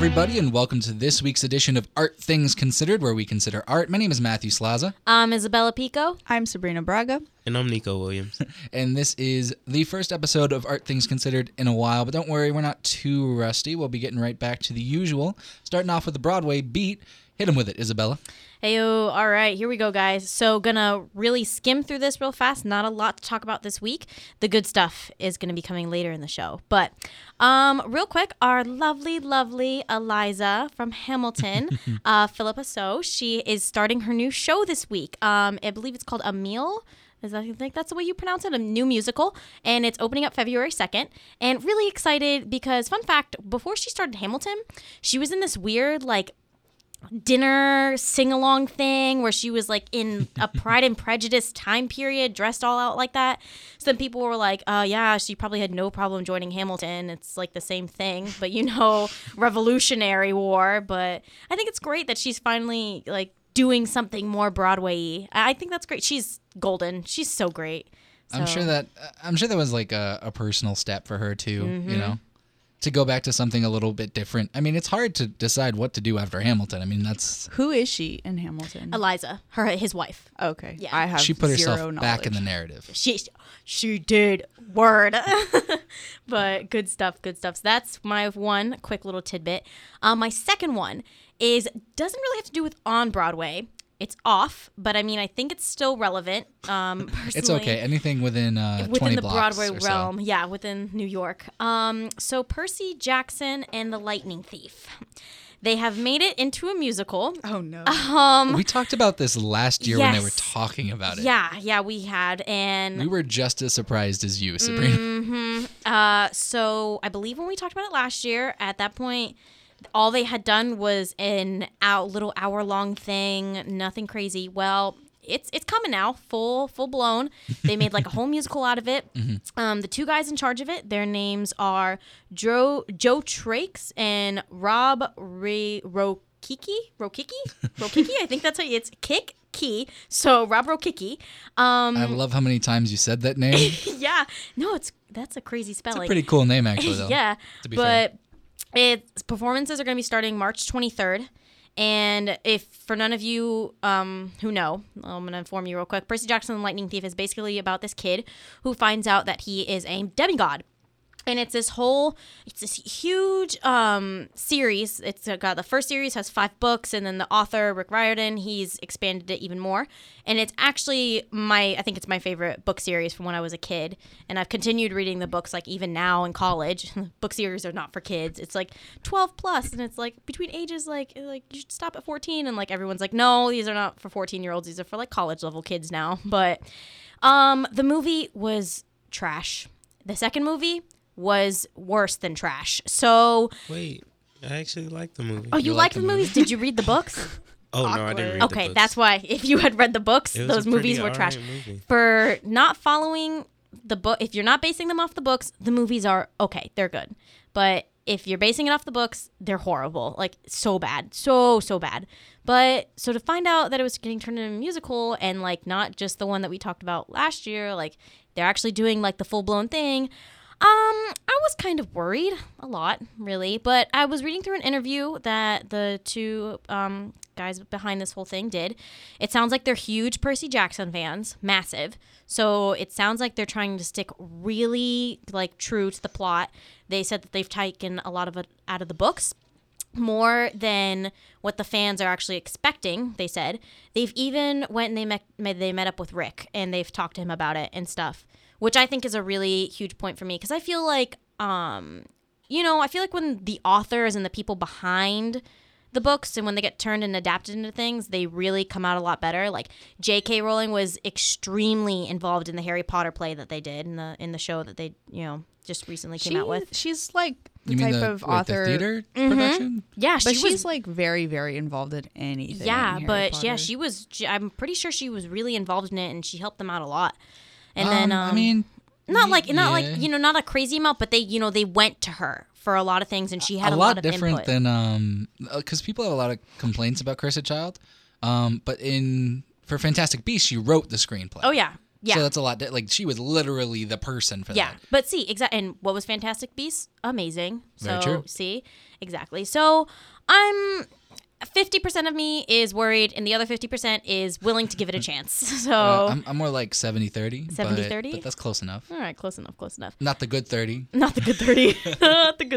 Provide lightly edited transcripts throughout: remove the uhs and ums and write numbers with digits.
everybody, and welcome to this week's edition of Art Things Considered, where we consider art. My name is Matthew Slaza. I'm Isabella Pico. I'm Sabrina Braga. And I'm Nico Williams. And this is the first episode of Art Things Considered in a while, but don't worry, we're not too rusty. We'll be getting right back to the usual, starting off with the Broadway beat. Hit him with it, Isabella. Heyo, all right, here we go, guys. So gonna really skim through this real fast. Not a lot to talk about this week. The good stuff is gonna be coming later in the show. But real quick, our lovely Eliza from Hamilton, Philippa So, she is starting her new show this week. I believe it's called Emile. I think that's the way you pronounce it, a new musical, and it's opening up February 2nd, and really excited because, fun fact, before she started Hamilton, she was in this weird, like, dinner sing-along thing where she was like in a Pride and Prejudice time period, dressed all out like that. Some people were like, yeah, she probably had no problem joining Hamilton. It's like the same thing, but you know, Revolutionary War. But I think it's great that she's finally like doing something more Broadway-y. I think that's great. She's golden. She's so great. So. I'm sure that was like a personal step for her too, you know? To go back to something a little bit different. I mean, it's hard to decide what to do after Hamilton. I mean, that's... Who is she in Hamilton? Eliza, his wife. Okay. Yeah. I have She put herself back in the narrative. She did. Word. But good stuff. So that's my one quick little tidbit. My second one doesn't really have to do with on Broadway. It's off, but I mean, I think it's still relevant. It's okay. Anything within 20 blocks within the Broadway realm, so. Yeah, within New York. So Percy Jackson and the Lightning Thief. They have made it into a musical. Oh, no. We talked about this last year when they were talking about it. Yeah, we had. And we were just as surprised as you, Sabrina. So I believe when we talked about it last year, at that point... all they had done was little hour-long thing, nothing crazy. Well, it's coming now, full-blown. They made like a whole musical out of it. The two guys in charge of it, their names are Joe Trakes and Rob Rokicki? I think that's how it's Kick. Key. So Rob Rokicki. I love how many times you said that name. Yeah. No, that's a crazy spelling. It's a pretty cool name, actually, though. Yeah. To be fair. Its performances are going to be starting March 23rd, and if for none of you who know, I'm going to inform you real quick, Percy Jackson and the Lightning Thief is basically about this kid who finds out that he is a demigod, and it's this huge series. It's got the first series, has 5 books, and then the author, Rick Riordan, he's expanded it even more, and it's actually I think it's my favorite book series from when I was a kid, and I've continued reading the books like even now in college. Book series are not for kids. It's like 12 plus, and it's like between ages like you should stop at 14, and like everyone's like, no, these are not for 14-year-olds. These are for like college level kids now. But the movie was trash. The second movie was worse than trash. So wait, I actually liked the movie. Oh, you liked the movies? Did you read the books? Oh, awkward. No, I didn't read the books. Okay, that's why. If you had read the books, those movies were trash. Movie. For not following the book, if you're not basing them off the books, the movies are okay. They're good. But if you're basing it off the books, they're horrible. Like, so bad. So bad. But so to find out that it was getting turned into a musical and, like, not just the one that we talked about last year, like, they're actually doing, like, the full-blown thing. I was kind of worried, a lot, really, but I was reading through an interview that the two guys behind this whole thing did. It sounds like they're huge Percy Jackson fans, massive, so it sounds like they're trying to stick really, like, true to the plot. They said that they've taken a lot of it out of the books, more than what the fans are actually expecting, they said. They've even went and they met up with Rick, and they've talked to him about it and stuff. Which I think is a really huge point for me, because I feel like, when the authors and the people behind the books and when they get turned and adapted into things, they really come out a lot better. Like J.K. Rowling was extremely involved in the Harry Potter play that they did in the show that they just recently came out with. She's like the type of author. The theater production? Yeah, but she's like very, very involved in anything. Yeah, she was. I'm pretty sure she was really involved in it, and she helped them out a lot. And then, I mean, not a crazy amount, but they went to her for a lot of things, and she had a lot of different input. Than because people have a lot of complaints about Cursed Child, but for Fantastic Beasts, she wrote the screenplay. Oh yeah, Yeah. So that's a lot. Like, she was literally the person for that. Yeah. But see, exactly. And what was Fantastic Beasts? Amazing. Very true. See, exactly. So I'm 50% of me is worried, and the other 50% is willing to give it a chance. So I'm more like 70-30. 70-30? But that's close enough. All right, close enough. Not the good 30. Not the good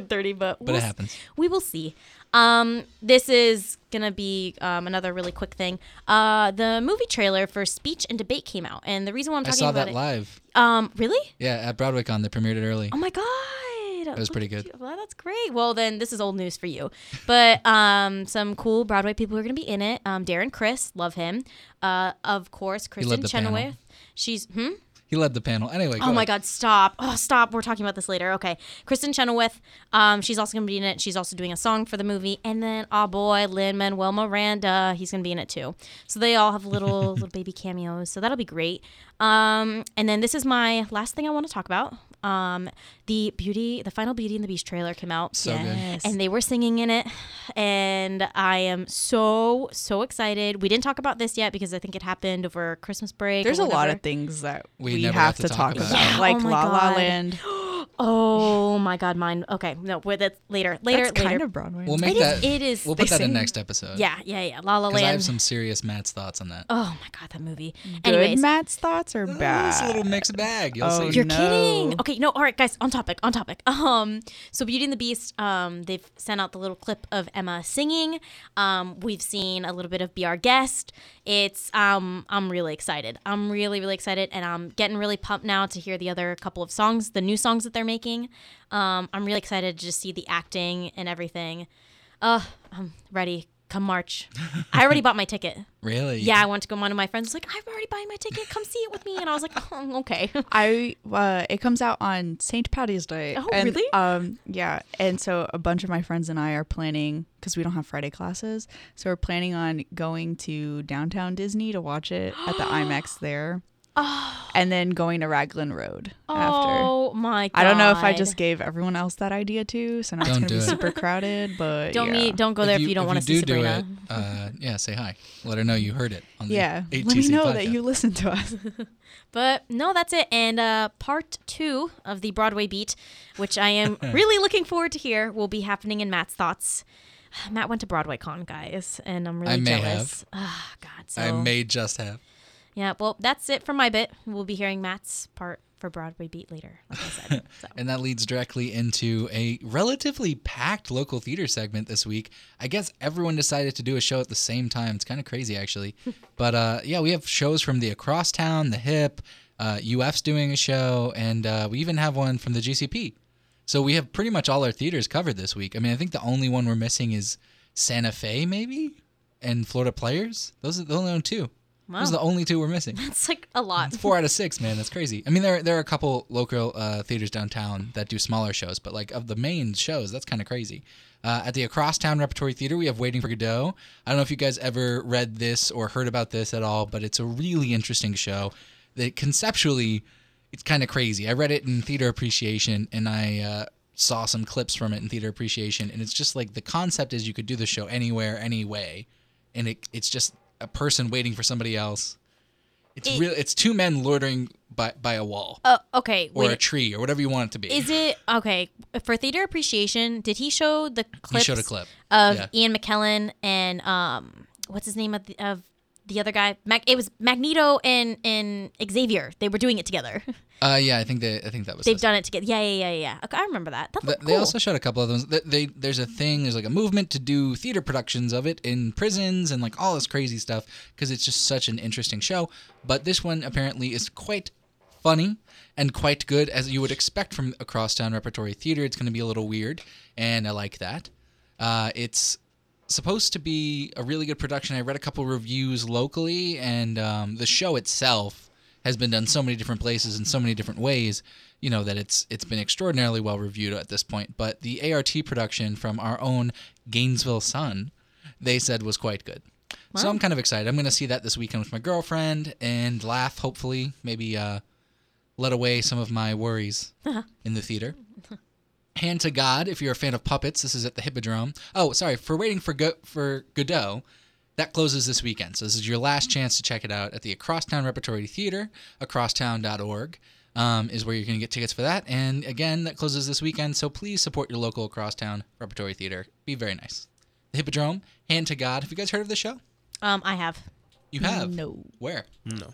30, but it happens. We will see. This is going to be another really quick thing. The movie trailer for Speech and Debate came out, and the reason why I'm talking about it... I saw that live. Really? Yeah, at BroadwayCon. They premiered it early. Oh, my God. It was pretty good. Well, that's great. Well, then this is old news for you. But some cool Broadway people are going to be in it. Darren Criss, love him. Of course, Kristen Chenoweth. He led the panel. Anyway, go. Oh, my God, stop. Oh, stop. We're talking about this later. Okay. Kristen Chenoweth, she's also going to be in it. She's also doing a song for the movie. And then, oh, boy, Lin-Manuel Miranda, he's going to be in it, too. So they all have little, little baby cameos. So that'll be great. And then this is my last thing I want to talk about. The final Beauty and the Beast trailer came out. So yes. Good. And they were singing in it. And I am so, so excited. We didn't talk about this yet because I think it happened over Christmas break. There's a lot of things that we have to talk about. Yeah. Like La La Land. Oh my God, mine. Okay, no, that's later. That's kind of Broadway. We'll make that. It is. We'll put that in next episode. Yeah. La La Land. Because I have some serious Matt's thoughts on that. Oh my God, that movie. Good Anyways. Matt's thoughts or bad? It's a little mixed bag. You'll see. You're kidding. Okay, no. All right, guys. On topic. So Beauty and the Beast. They've sent out the little clip of Emma singing. We've seen a little bit of Be Our Guest. It's. I'm really excited. I'm really, really excited, and I'm getting really pumped now to hear the other couple of songs, the new songs that they're making. I'm really excited to just see the acting and everything. I'm ready. Come March. I already bought my ticket. Really? Yeah, I want to go. One of my friends was like, I'm already buying my ticket. Come see it with me. And I was like, oh, okay. It comes out on St. Patty's Day. Oh, and, really? Yeah. And so a bunch of my friends and I are planning, because we don't have Friday classes, so we're planning on going to downtown Disney to watch it at the IMAX there. Oh. And then going to Raglan Road after. Oh my God. I don't know if I just gave everyone else that idea too, so now it's going to be super crowded, but don't go there if you don't want to see Sabrina. Say hi. Let her know you heard it on the ATC Let me know podcast. That you listened to us. But no, that's it. And part 2 of the Broadway Beat, which I am really looking forward to hear, will be happening in Matt's thoughts. Matt went to BroadwayCon, guys, and I'm really jealous. I may have. Oh, God, so. I may just have. Yeah, well, that's it for my bit. We'll be hearing Matt's part for Broadway Beat later, like I said. So. And that leads directly into a relatively packed local theater segment this week. I guess everyone decided to do a show at the same time. It's kind of crazy, actually. But, we have shows from the Acrosstown, the Hip, UF's doing a show, and we even have one from the GCP. So we have pretty much all our theaters covered this week. I mean, I think the only one we're missing is Santa Fe, maybe, and Florida Players. Those are the only two. Wow. Those are the only two we're missing. That's like a lot. It's 4 out of 6, man. That's crazy. I mean, there are a couple local theaters downtown that do smaller shows, but like of the main shows, that's kind of crazy. At the Acrosstown Repertory Theater, we have Waiting for Godot. I don't know if you guys ever read this or heard about this at all, but it's a really interesting show that conceptually, it's kind of crazy. I read it in Theater Appreciation, and I saw some clips from it in Theater Appreciation, and it's just like the concept is you could do the show anywhere, any way, and it's just... a person waiting for somebody else. It's two men loitering by a wall. Okay. Or a tree or whatever you want it to be. Is it okay for Theater Appreciation? Did he show the clip? He showed a clip of Ian McKellen and what's his name of the other guy? It was Magneto and Xavier. They were doing it together. I think that was. They've done it together. Yeah. Okay, I remember that. That looked cool. They also showed a couple of those. There's a thing. There's like a movement to do theater productions of it in prisons and like all this crazy stuff because it's just such an interesting show. But this one apparently is quite funny and quite good, as you would expect from Acrosstown Repertory Theater. It's going to be a little weird, and I like that. It's supposed to be a really good production. I read a couple reviews locally, and the show itself has been done so many different places in so many different ways, you know, that it's been extraordinarily well reviewed at this point. But the ART production from our own Gainesville Sun, they said was quite good. Wow. So I'm kind of excited. I'm going to see that this weekend with my girlfriend and laugh, hopefully, maybe let away some of my worries in the theater. Hand to God, if you're a fan of puppets, this is at the Hippodrome. Oh, sorry, for Waiting for Godot, That closes this weekend. So this is your last chance to check it out at the Acrosstown Repertory Theater. Acrosstown.org is where you're going to get tickets for that. And again, that closes this weekend. So please support your local Acrosstown Repertory Theater. Be very nice. The Hippodrome, Hand to God. Have you guys heard of the show? I have. You have? No. Where? No.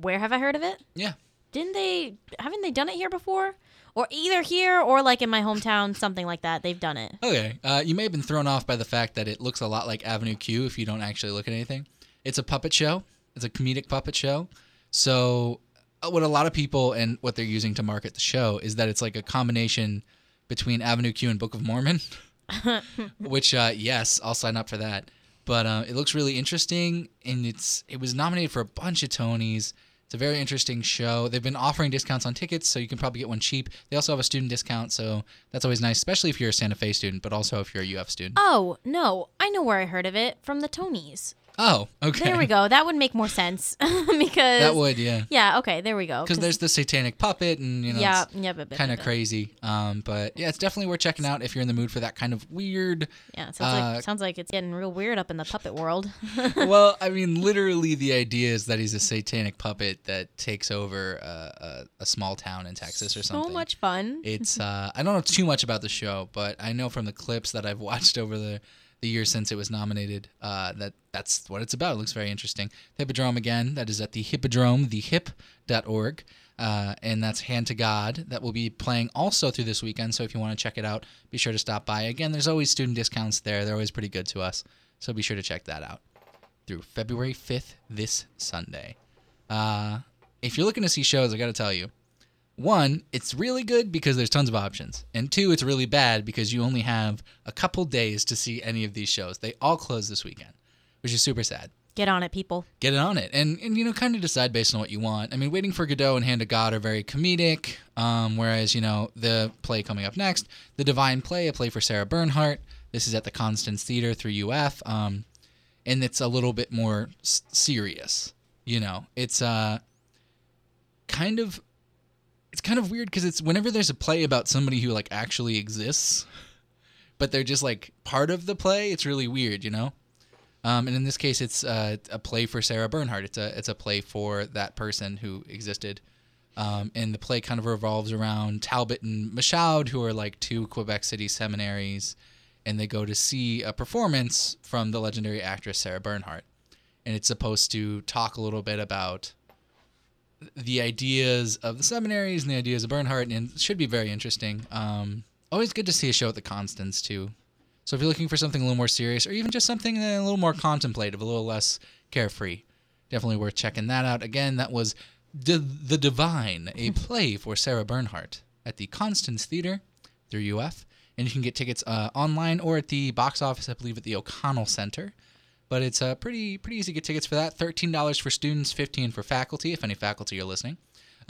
Where have I heard of it? Yeah. Haven't they done it here before? Or either here or like in my hometown, something like that. They've done it. Okay. You may have been thrown off by the fact that it looks a lot like Avenue Q if you don't actually look at anything. It's a puppet show. It's a comedic puppet show. So what a lot of people and what they're using to market the show is that it's like a combination between Avenue Q and Book of Mormon, which, yes, I'll sign up for that. But it looks really interesting, and it was nominated for a bunch of Tonys. It's a very interesting show. They've been offering discounts on tickets, so you can probably get one cheap. They also have a student discount, so that's always nice, especially if you're a Santa Fe student, but also if you're a UF student. Oh, no. I know where I heard of it, from the Tonys. Oh, okay. There we go. That would make more sense because... That would, yeah. Yeah, okay, there we go. Because there's the satanic puppet and, you know, it's kind of crazy. But yeah, it's definitely worth checking out if you're in the mood for that kind of weird... Yeah, it sounds like it's getting real weird up in the puppet world. Well, I mean, literally the idea is that he's a satanic puppet that takes over a small town in Texas or something. So much fun. It's I don't know too much about the show, but I know from the clips that I've watched over the year since it was nominated, that's what it's about. It looks very interesting. The Hippodrome, again, that is at the Hippodrome, thehip.org, and that's Hand to God. That will be playing also through this weekend, so if you want to check it out, be sure to stop by. Again, there's always student discounts there. They're always pretty good to us, so be sure to check that out through February 5th, this Sunday. If you're looking to see shows, I got to tell you, one, it's really good because there's tons of options. And two, it's really bad because you only have a couple days to see any of these shows. They all close this weekend, which is super sad. Get on it, people. Get on it. And you know, kind of decide based on what you want. I mean, Waiting for Godot and Hand to God are very comedic, whereas, you know, the play coming up next, The Divine Play, a play for Sarah Bernhardt. This is at the Constance Theater through UF, and it's a little bit more serious. You know, it's kind of weird because it's whenever there's a play about somebody who like actually exists, but they're just like part of the play, it's really weird, you know? And in this case, it's a play for Sarah Bernhardt. It's a play for that person who existed. And the play kind of revolves around Talbot and Michaud, who are like two Quebec City seminaries, and they go to see a performance from the legendary actress Sarah Bernhardt. And it's supposed to talk a little bit about the ideas of the seminaries and the ideas of Bernhardt, and it should be very interesting. Always good to see a show at the Constance, too. So if you're looking for something a little more serious, or even just something a little more contemplative, a little less carefree, definitely worth checking that out. Again, that was The Divine, a play for Sarah Bernhardt at the Constance Theater through UF. And you can get tickets online or at the box office, I believe, at the O'Connell Center. But it's pretty easy to get tickets for that. $13 for students, $15 for faculty, if any faculty are listening.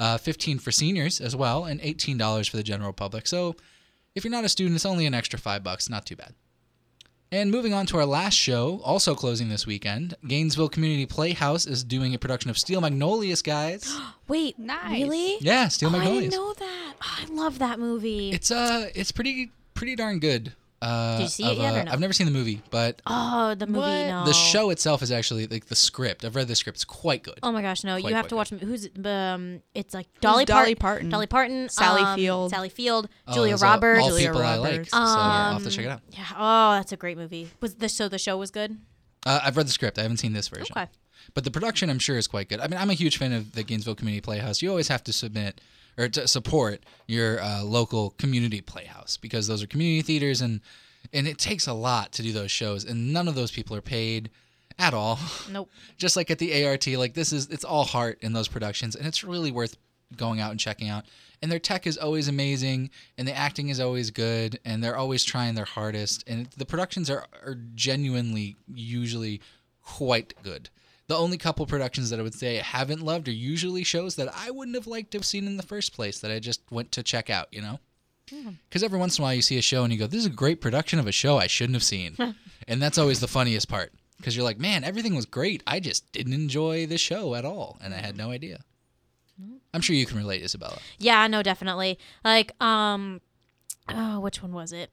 $15 for seniors as well, and $18 for the general public. So if you're not a student, it's only an extra $5. Not too bad. And moving on to our last show, also closing this weekend, Gainesville Community Playhouse is doing a production of Steel Magnolias, guys. Wait, nice. Really? Yeah, Steel Magnolias. I didn't know that. Oh, I love that movie. It's pretty darn good. Did you see it yet or no? I've never seen the movie, but... Oh, the movie, what? No. The show itself is actually, like, the script. I've read the script. It's quite good. Oh, my gosh, no. You have to watch... Who's... It's, like, Dolly Parton. Dolly Parton. Sally Field. Julia Roberts. All Julia people Roberts. I like, so I'll have to check it out. Yeah. Oh, that's a great movie. So the show was good? I've read the script. I haven't seen this version. Okay. But the production, I'm sure, is quite good. I mean, I'm a huge fan of the Gainesville Community Playhouse. You always have to support your local community playhouse because those are community theaters and it takes a lot to do those shows and none of those people are paid at all. Nope. Just like at the ART, like it's all heart in those productions and it's really worth going out and checking out. And their tech is always amazing and the acting is always good and they're always trying their hardest and the productions are genuinely usually quite good. The only couple productions that I would say I haven't loved are usually shows that I wouldn't have liked to have seen in the first place that I just went to check out, you know? Because every once in a while you see a show and you go, this is a great production of a show I shouldn't have seen. And that's always the funniest part because you're like, man, everything was great. I just didn't enjoy the show at all, and I had no idea. I'm sure you can relate, Isabella. Yeah, no, definitely. Like, Oh, which one was it?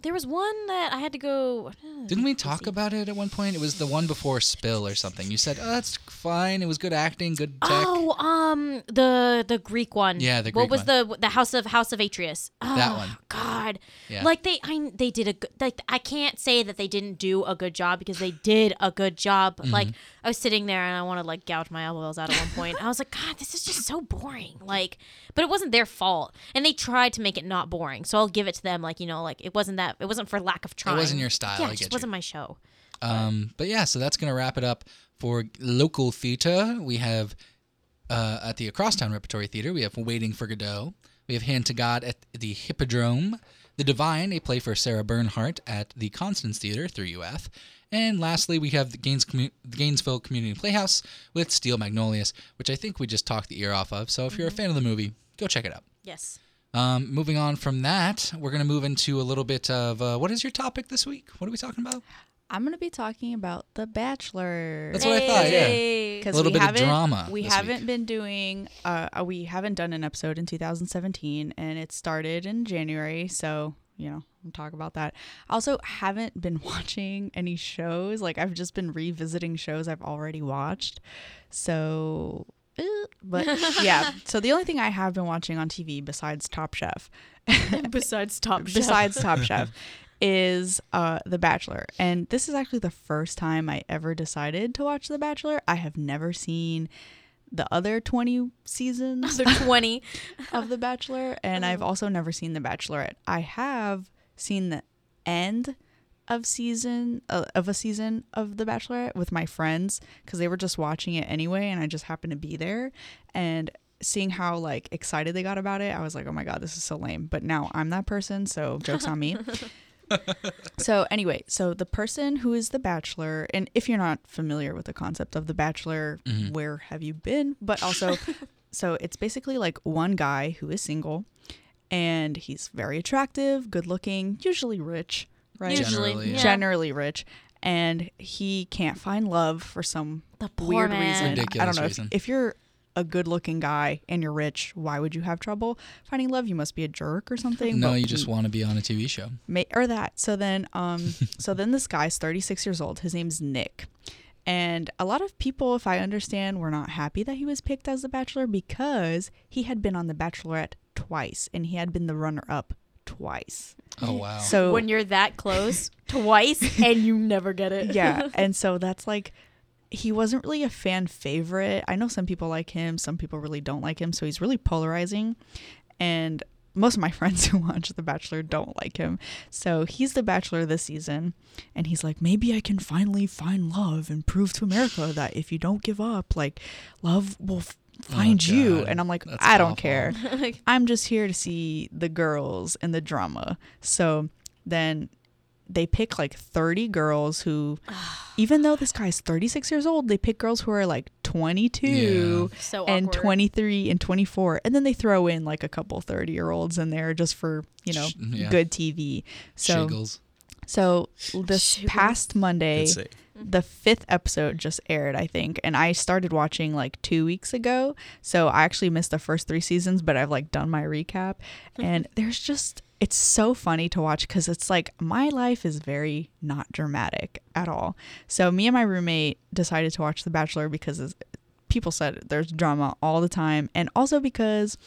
There was one that I had to go... Didn't we talk about it at one point? It was the one before Spill or something. You said, oh, that's fine. It was good acting, good tech. Oh, the Greek one. Yeah, the Greek one. What was one? The House of Atreus? Oh, that one. God. Yeah. Like, they did a good... Like, I can't say that they didn't do a good job because they did a good job. Mm-hmm. Like, I was sitting there and I wanted to, like, gouge my elbows out at one point. I was like, God, this is just so boring. Like, but it wasn't their fault. And they tried to make it not boring. So I'll give it to them, like, you know, like it wasn't for lack of trying. It wasn't your style. Yeah, it wasn't my show. But yeah, so that's gonna wrap it up for local theater. We have at the Acrosstown Repertory Theater, we have Waiting for Godot. We have Hand to God at the Hippodrome. The Divine, a play for Sarah Bernhardt at the Constance Theater, 3UF. And lastly, we have the Gainesville Community Playhouse with Steel Magnolias, which I think we just talked the ear off of. So if you're a fan of the movie, go check it out. Yes. Moving on from that, we're going to move into a little bit of what is your topic this week? What are we talking about? I'm going to be talking about The Bachelor. That's what I thought, yeah. A little bit of drama. We haven't done an episode in 2017, and it started in January, so, you know, we'll talk about that. Also, haven't been watching any shows. Like, I've just been revisiting shows I've already watched, so... But yeah, so the only thing I have been watching on TV besides Top Chef is The Bachelor. And this is actually the first time I ever decided to watch The Bachelor. I have never seen the other 20 seasons of The Bachelor, and I've also never seen The Bachelorette. I have seen the end of a season of The Bachelorette with my friends because they were just watching it anyway, and I just happened to be there, and seeing how like excited they got about it, I was like, oh my God, this is so lame. But now I'm that person, so joke's on me. So anyway, so the person who is the Bachelor, and if you're not familiar with the concept of the Bachelor, where have you been? But also, so it's basically like one guy who is single, and he's very attractive, good looking, usually rich. Right? Generally rich, and he can't find love for some weird reason. Ridiculous I don't know reason. If you're a good-looking guy and you're rich, why would you have trouble finding love? You must be a jerk or something. No, you just want to be on a TV show or that. So then, this guy's 36 years old. His name's Nick, and a lot of people, if I understand, were not happy that he was picked as the Bachelor because he had been on The Bachelorette twice, and he had been the runner-up twice. Oh wow. So when you're that close twice and you never get it. Yeah. And so that's like, he wasn't really a fan favorite. I know some people like him, some people really don't like him, so he's really polarizing, and most of my friends who watch The Bachelor don't like him. So he's the Bachelor this season, and he's like, maybe I can finally find love and prove to America that if you don't give up, like, love will find you. And I'm like, I don't care. I'm just here to see the girls and the drama. So then they pick like 30 girls who, even though this guy's 36 years old, they pick girls who are like 22 and 23 and 24. And then they throw in like a couple 30-year-olds in there just for, you know, good TV. So, Shiggles. So this past Monday, the fifth episode just aired, I think, and I started watching like 2 weeks ago, so I actually missed the first three seasons, but I've like done my recap, and there's just, it's so funny to watch because it's like my life is very not dramatic at all. So me and my roommate decided to watch The Bachelor because people said there's drama all the time, and also because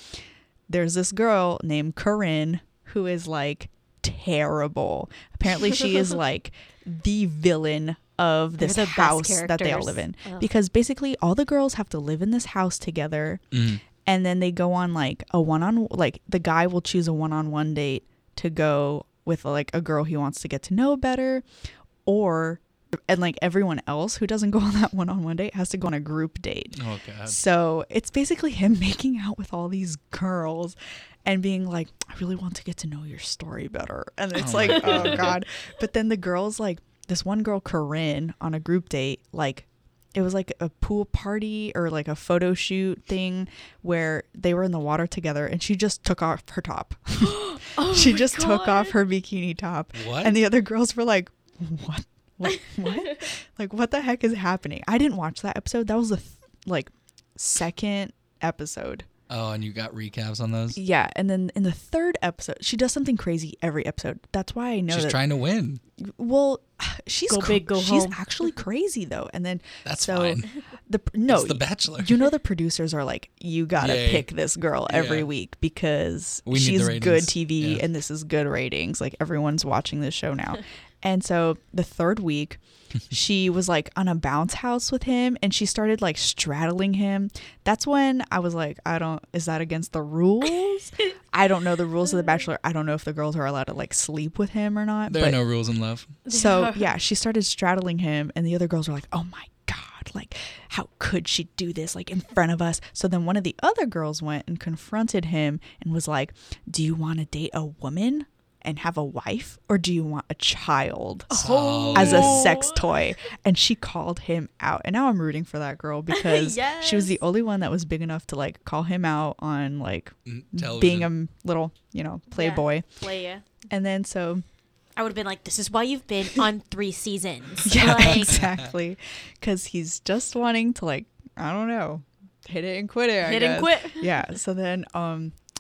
there's this girl named Corinne who is like terrible. Apparently she is like the villain of this house that they all live in. Oh. Because basically all the girls have to live in this house together, and then they go on like a one-on-one, like the guy will choose a one-on-one date to go with like a girl he wants to get to know better, and like everyone else who doesn't go on that one-on-one date has to go on a group date. Oh God. So it's basically him making out with all these girls and being like, I really want to get to know your story better. And it's oh God. But then the girls, like, this one girl, Corinne, on a group date, like, it was like a pool party or like a photo shoot thing where they were in the water together, and she just took off her top. Took off her bikini top. What? And the other girls were like, what? Like, what the heck is happening? I didn't watch that episode. That was the second episode. Oh, and you got recaps on those? Yeah, and then in the third episode, she does something crazy every episode. That's why I know she's trying to win. Well, she's she's actually crazy though. And then fine. It's The Bachelor. You know, the producers are like, you gotta pick this girl every week because she's good TV and this is good ratings. Like everyone's watching this show now. And so the third week, she was like on a bounce house with him and she started like straddling him. That's when I was like, is that against the rules? I don't know the rules of The Bachelor. I don't know if the girls are allowed to like sleep with him or not. There are no rules in love. So yeah, she started straddling him and the other girls were like, oh my God, like how could she do this like in front of us? So then one of the other girls went and confronted him and was like, do you want to date a woman and have a wife, or do you want a child as a sex toy? And she called him out. And now I'm rooting for that girl because she was the only one that was big enough to like call him out on like television, being a little, you know, playboy. And then so I would have been like, this is why you've been on 3 seasons. Yeah, like, exactly. Because he's just wanting to like, I don't know, hit it and quit it. I guess. Yeah. So then,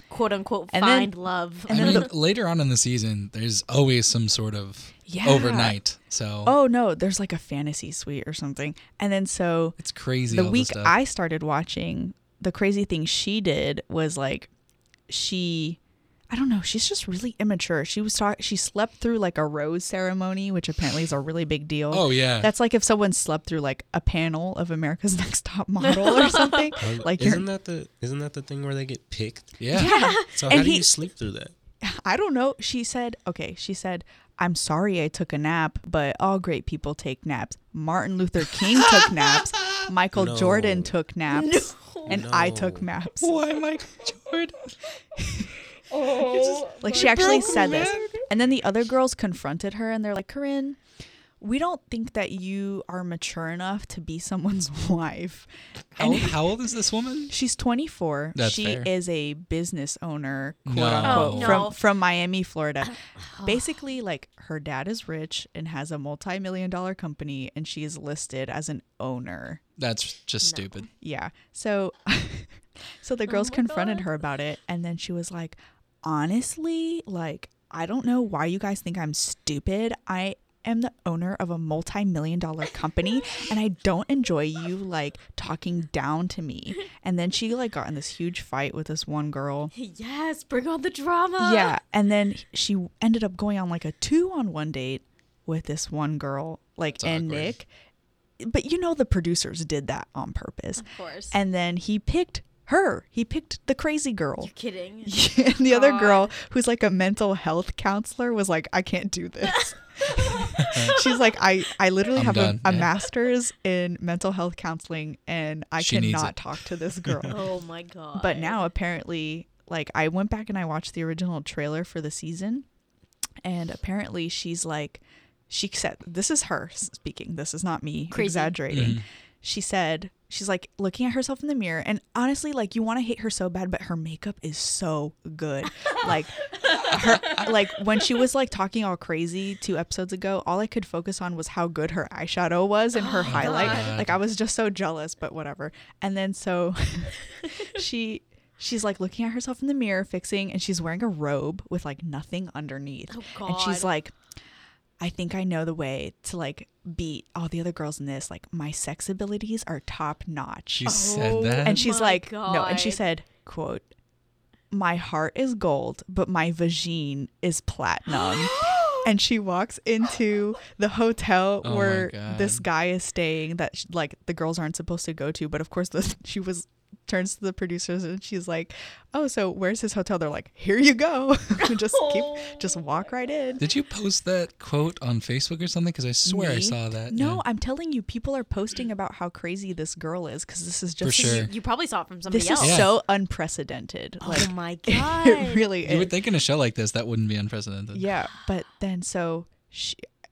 quote unquote, find love. And then later on in the season, there's always some sort of overnight. So there's like a fantasy suite or something. And then so it's crazy. The week I started watching, the crazy thing she did was like I don't know, she's just really immature. She slept through like a rose ceremony, which apparently is a really big deal. Oh yeah. That's like if someone slept through like a panel of America's Next Top Model or something. Like isn't that the thing where they get picked? Yeah. So how do you sleep through that? I don't know. She said, I'm sorry I took a nap, but all great people take naps. Martin Luther King took naps. Michael Jordan took naps. No. And I took naps. Why Michael Jordan? Oh, like she actually said this. And then the other girls confronted her and they're like, Corinne, we don't think that you are mature enough to be someone's wife. And how old is this woman? She's 24. She is a business owner, quote unquote, from Miami, Florida. Basically, like her dad is rich and has a multi-million-dollar company and she is listed as an owner. That's just stupid. Yeah. So the girls confronted her about it and then she was like, honestly, like, I don't know why you guys think I'm stupid. I am the owner of a multi-million-dollar company and I don't enjoy you like talking down to me. And then she like got in this huge fight with this one girl. Yes, bring on the drama. Yeah. And then she ended up going on like a 2-on-1 date with this one girl, like, and Nick. But you know, the producers did that on purpose. Of course. And then he picked her. He picked the crazy girl. You're kidding. Yeah, and the other girl, who's like a mental health counselor, was like, I can't do this. She's like, I literally have a master's in mental health counseling and she cannot talk to this girl. Oh my God. But now apparently, like, I went back and I watched the original trailer for the season. And apparently she's like, she said, this is her speaking. This is not me exaggerating. Mm-hmm. She said, she's like looking at herself in the mirror and honestly, like, you want to hate her so bad, but her makeup is so good. Like her, like when she was like talking all crazy 2 episodes ago, all I could focus on was how good her eyeshadow was and her highlight. God. Like I was just so jealous, but whatever. And then so she's like looking at herself in the mirror, fixing, and she's wearing a robe with like nothing underneath. Oh, God. And she's like, I think I know the way to like beat all the other girls in this. Like my sex abilities are top notch. She said that? And she's like, God. No. And she said, quote, my heart is gold, but my vagine is platinum. And she walks into the hotel where this guy is staying that like the girls aren't supposed to go to. But of course turns to the producers and she's like, oh, so where's his hotel? They're like, here you go. just walk right in. Did you post that quote on Facebook or something? Because I swear I saw that. No, yeah. I'm telling you, people are posting about how crazy this girl is because this is just... You probably saw it from somebody else. This is so unprecedented. Oh like, my God. It really is. You would think in a show like this, that wouldn't be unprecedented. Yeah, but then so...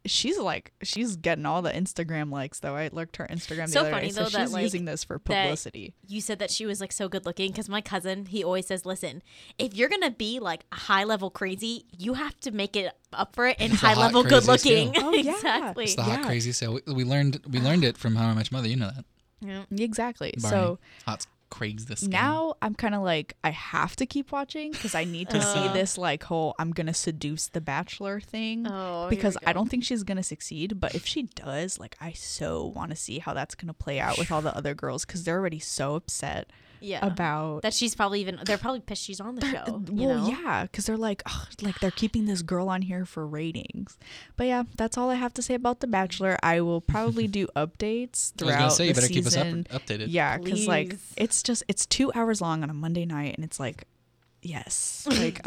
She's like, she's getting all the Instagram likes though. I looked her Instagram the other day. So funny though that she's using this for publicity. You said that she was like so good looking because my cousin, he always says, listen, if you're going to be like high level crazy, you have to make it up for it in high level good looking. Oh, yeah. Exactly. It's the hot crazy sale. We learned it from How I Met Your Mother. You know that. Yeah. Exactly. Barney. So. Hot Craigslist. Now I'm kind of like, I have to keep watching because I need to see this like whole I'm gonna seduce the Bachelor thing, because I don't think she's gonna succeed, but if she does, like, I so want to see how that's gonna play out with all the other girls, because they're already so upset. Yeah, about that she's probably they're probably pissed she's on the show. Well, yeah, because they're like, oh, like they're keeping this girl on here for ratings. But yeah, that's all I have to say about The Bachelor. I will probably do updates throughout the season. Keep us updated. Yeah, because like it's 2 hours long on a Monday night, and it's like, yes, like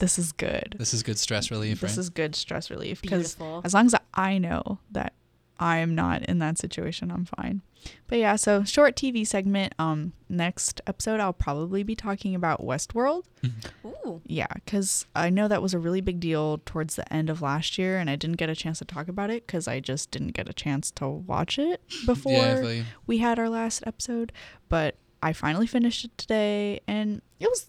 this is good. This is good stress relief. This is good stress relief, because as long as I know that I am not in that situation, I'm fine. But yeah, so short TV segment. Next episode, I'll probably be talking about Westworld. Ooh. Yeah, because I know that was a really big deal towards the end of last year, and I didn't get a chance to talk about it because I just didn't get a chance to watch it before we had our last episode. But I finally finished it today, and it was.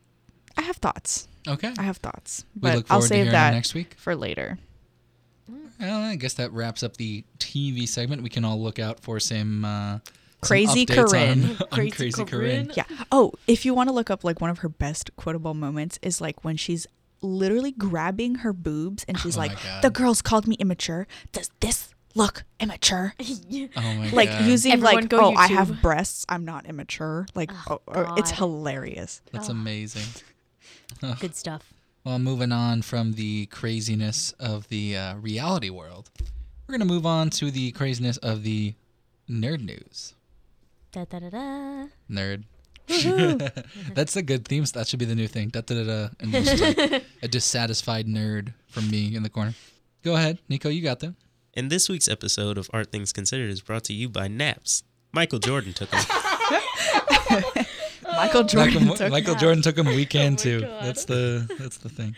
I have thoughts. Okay. I have thoughts, but I'll save that next week for later. Well, I guess that wraps up the TV segment. We can all look out for some crazy Corinne. Yeah. Oh, if you want to look up, like, one of her best quotable moments is like when she's literally grabbing her boobs and she's like, "The girls called me immature. Does this look immature?" God. Using everyone like, "Oh, YouTube. I have breasts. I'm not immature." Like, it's hilarious. That's amazing. Good stuff. Well, moving on from the craziness of the reality world, we're going to move on to the craziness of the nerd news. Da-da-da-da. Nerd. That's a good theme. So that should be the new thing. Da-da-da-da. And just like a dissatisfied nerd from me in the corner. Go ahead, Nico. You got that. And this week's episode of Art Things Considered is brought to you by naps. Michael Jordan took them. Michael Jordan took him weekend too. That's the thing.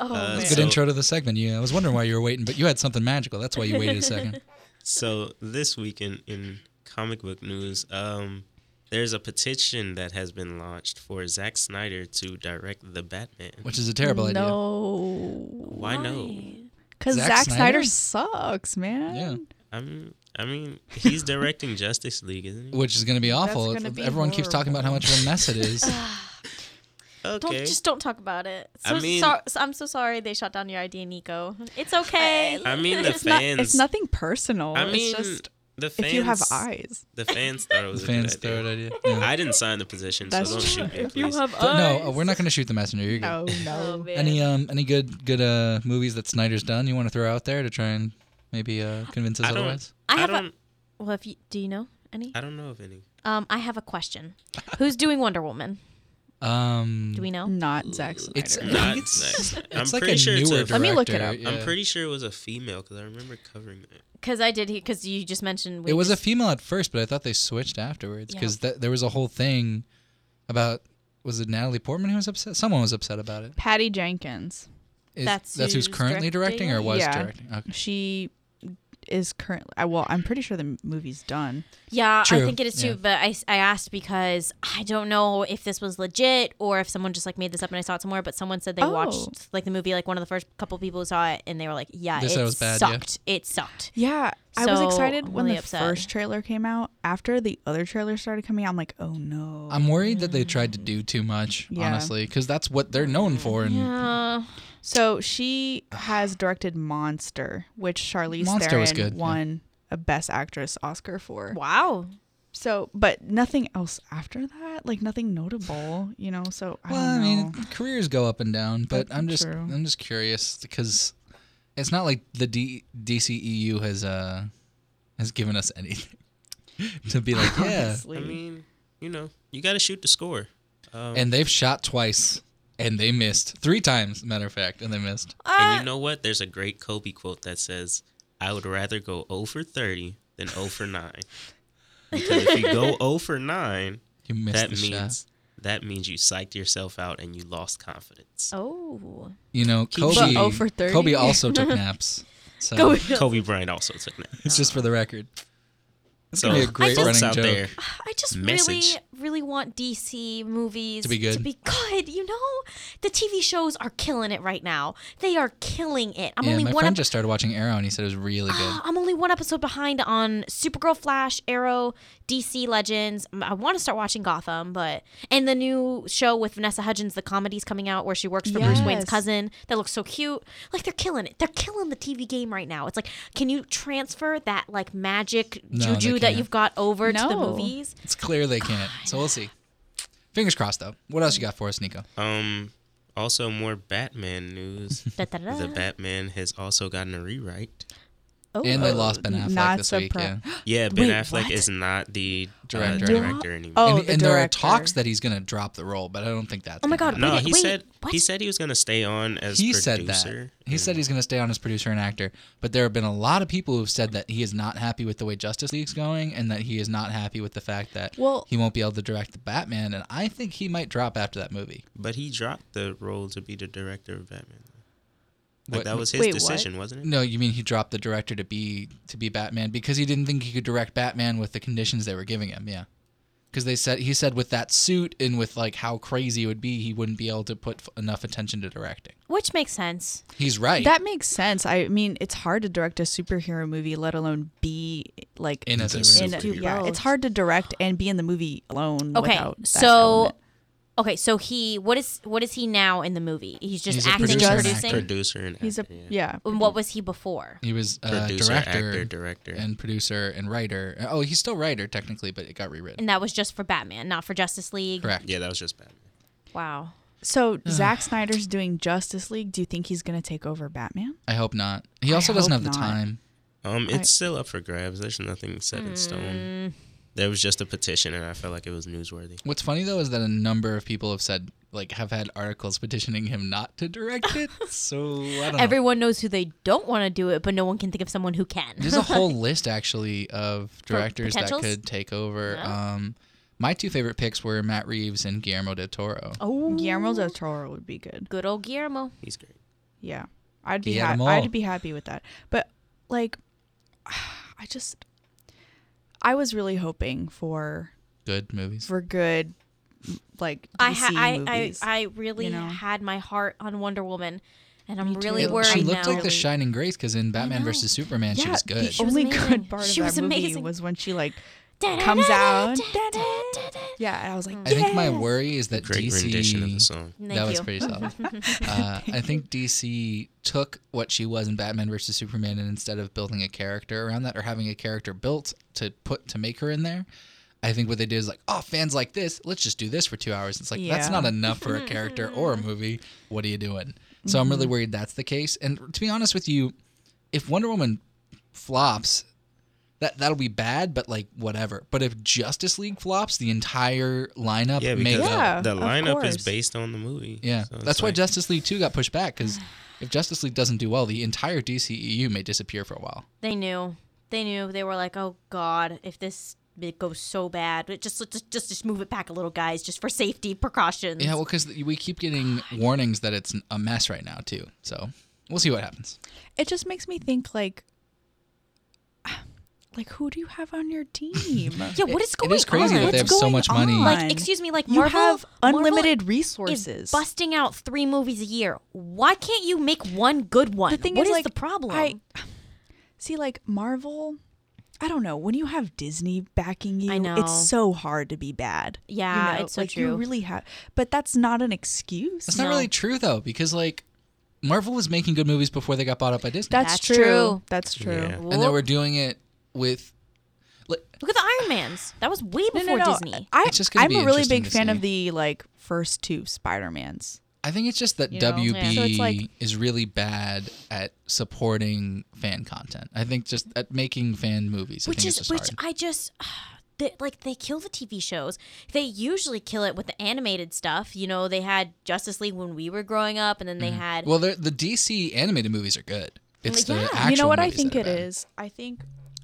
That's a good intro to the segment. Yeah, I was wondering why you were waiting, but you had something magical. That's why you waited a second. So this week in comic book news, there's a petition that has been launched for Zack Snyder to direct The Batman, which is a terrible idea. No, why no? Because Zack Snyder sucks, man. Yeah, I mean, he's directing Justice League, isn't he? Which is going to be awful. Everyone keeps talking about how much of a mess it is. Okay. Don't talk about it. I'm so sorry they shot down your idea, Nico. It's okay. I mean, the fans. It's nothing personal. I mean, it's just the fans, if you have eyes. The fans thought it was a good idea. Yeah. I didn't sign the petition, so don't shoot me, please. If you have eyes. No, we're not going to shoot the messenger. You're good. No. Any good movies that Snyder's done you want to throw out there to try and maybe convince us otherwise? Do you know any? I don't know of any. I have a question. Who's doing Wonder Woman? Do we know? Not Zack Snyder. It's not Zack Snyder. I'm pretty sure it's a newer director. Let me look it up. Yeah. I'm pretty sure it was a female because I remember covering it. Because you just mentioned it was a female at first, but I thought they switched afterwards because there was a whole thing about, was it Natalie Portman who was upset? Someone was upset about it. Patty Jenkins. That's who's currently directing or was directing? Okay. She is currently, well, I'm pretty sure the movie's done. Yeah, true. I think it is too, but I asked because I don't know if this was legit or if someone just like made this up and I saw it somewhere, but someone said they watched like the movie, like one of the first couple people who saw it, and they were like, it sucked. Yeah, so I was excited when the first trailer came out. After the other trailer started coming out, I'm like, oh no. I'm worried that they tried to do too much, honestly, because that's what they're known for. And so she has directed Monster, which Charlize Theron won a Best Actress Oscar for. Wow. So, but nothing else after that, like nothing notable, you know. So I don't know. Careers go up and down, but I'm just curious because it's not like the DCEU has given us anything to be like, honestly. I mean, you know, you got to shoot the score, and they've shot twice. And they missed. 3 times, matter of fact, and they missed. And you know what? There's a great Kobe quote that says, "I would rather go 0 for 30 than 0 for 9. Because if you go 0 for 9, you missed that means you psyched yourself out and you lost confidence. Oh. You know, Kobe also took naps. So Kobe Bryant also took naps. It's just for the record. That's going to be a great running joke. I just really want DC movies to be good. You know, the TV shows are killing it right now. They are killing it. My friend just started watching Arrow, and he said it was really good. I'm only one episode behind on Supergirl, Flash, Arrow, DC Legends. I want to start watching Gotham, and the new show with Vanessa Hudgens, the comedy's coming out where she works for Bruce Wayne's cousin. That looks so cute. Like, they're killing it. They're killing the TV game right now. It's like, can you transfer that like magic juju that you've got over to the movies? It's clear they can't. So we'll see. Fingers crossed, though. What else you got for us, Nico? Also, more Batman news. The Batman has also gotten a rewrite. Oh. And they lost Ben Affleck this week. Yeah, Ben Affleck is not the director anymore. Oh, and there are talks that he's going to drop the role, but I don't think that's. Oh my God! No, he said he was going to stay on as producer. He said he's going to stay on as producer and actor. But there have been a lot of people who have said that he is not happy with the way Justice League's going, and that he is not happy with the fact that he won't be able to direct the Batman. And I think he might drop after that movie. But he dropped the role to be the director of Batman. Like that was his decision, wasn't it? No, you mean he dropped the director to be Batman because he didn't think he could direct Batman with the conditions they were giving him, yeah. Because he said with that suit and with like how crazy it would be, he wouldn't be able to put enough attention to directing. Which makes sense. He's right. That makes sense. I mean, it's hard to direct a superhero movie, let alone be like in a superhero. Yeah, it's hard to direct and be in the movie alone. Okay, without that element. Okay, so what is he now in the movie? He's acting, producing. Producer and actor, yeah. And what was he before? He was producer, actor, director, and producer and writer. Oh, he's still writer technically, but it got rewritten. And that was just for Batman, not for Justice League. Correct. Yeah, that was just Batman. Wow. So Zack Snyder's doing Justice League. Do you think he's going to take over Batman? I hope not. He also doesn't have the time. It's still up for grabs. There's nothing set in stone. There was just a petition, and I felt like it was newsworthy. What's funny, though, is that a number of people have said, like, have had articles petitioning him not to direct it. So, I don't know. Everyone knows who they don't want to do it, but no one can think of someone who can. There's a whole list, actually, of directors that could take over. Yeah. My two favorite picks were Matt Reeves and Guillermo del Toro. Oh, Guillermo del Toro would be good. Good old Guillermo. He's great. Yeah. I'd be happy with that. But, like, I was really hoping for good movies. For good, like DC movies. I really had my heart on Wonder Woman, and I'm really worried now. She looked like the Shining Grace because in Batman vs Superman, she was good. The only good part of that movie was when she like comes out. Yeah, and I was like, I think my worry is that great DC rendition of the song. That was pretty solid. I think DC took what she was in Batman vs Superman, and instead of building a character around that or having a character built to make her in there, I think what they did is like, oh, fans like this, let's just do this for 2 hours. It's like, that's not enough for a character or a movie. What are you doing? So I'm really worried that's the case. And to be honest with you, if Wonder Woman flops, that'll be bad, but like whatever. But if Justice League flops, the entire lineup may go. Yeah, the lineup is based on the movie. Yeah, so that's why Justice League 2 got pushed back, because if Justice League doesn't do well, the entire DCEU may disappear for a while. They knew. They were like, oh, God, if this goes so bad, just move it back a little, guys, just for safety precautions. Yeah, well, because we keep getting warnings that it's a mess right now, too. So we'll see what happens. It just makes me think, like, who do you have on your team? Yeah, what is going on? It is crazy that they have so much money. Like, excuse me, like, you have unlimited resources. Busting out 3 movies a year. Why can't you make one good one? What is the problem? See, like, Marvel, I don't know. When you have Disney backing you, I know. It's so hard to be bad. Yeah, you know? It's so true. You really have, but that's not an excuse. That's not really true, though, because, like, Marvel was making good movies before they got bought up by Disney. That's true. That's true. Yeah. And they were doing it with... Look at the Iron Mans. That was way before Disney. I'm a really big fan of the, like, first 2 Spider-Mans. I think it's just that WB is really bad at supporting fan content. I think just at making fan movies. They kill the TV shows. They usually kill it with the animated stuff. You know, they had Justice League when we were growing up, and then they had... Well, the DC animated movies are good. It's the actual movies. You know what I think it is? I think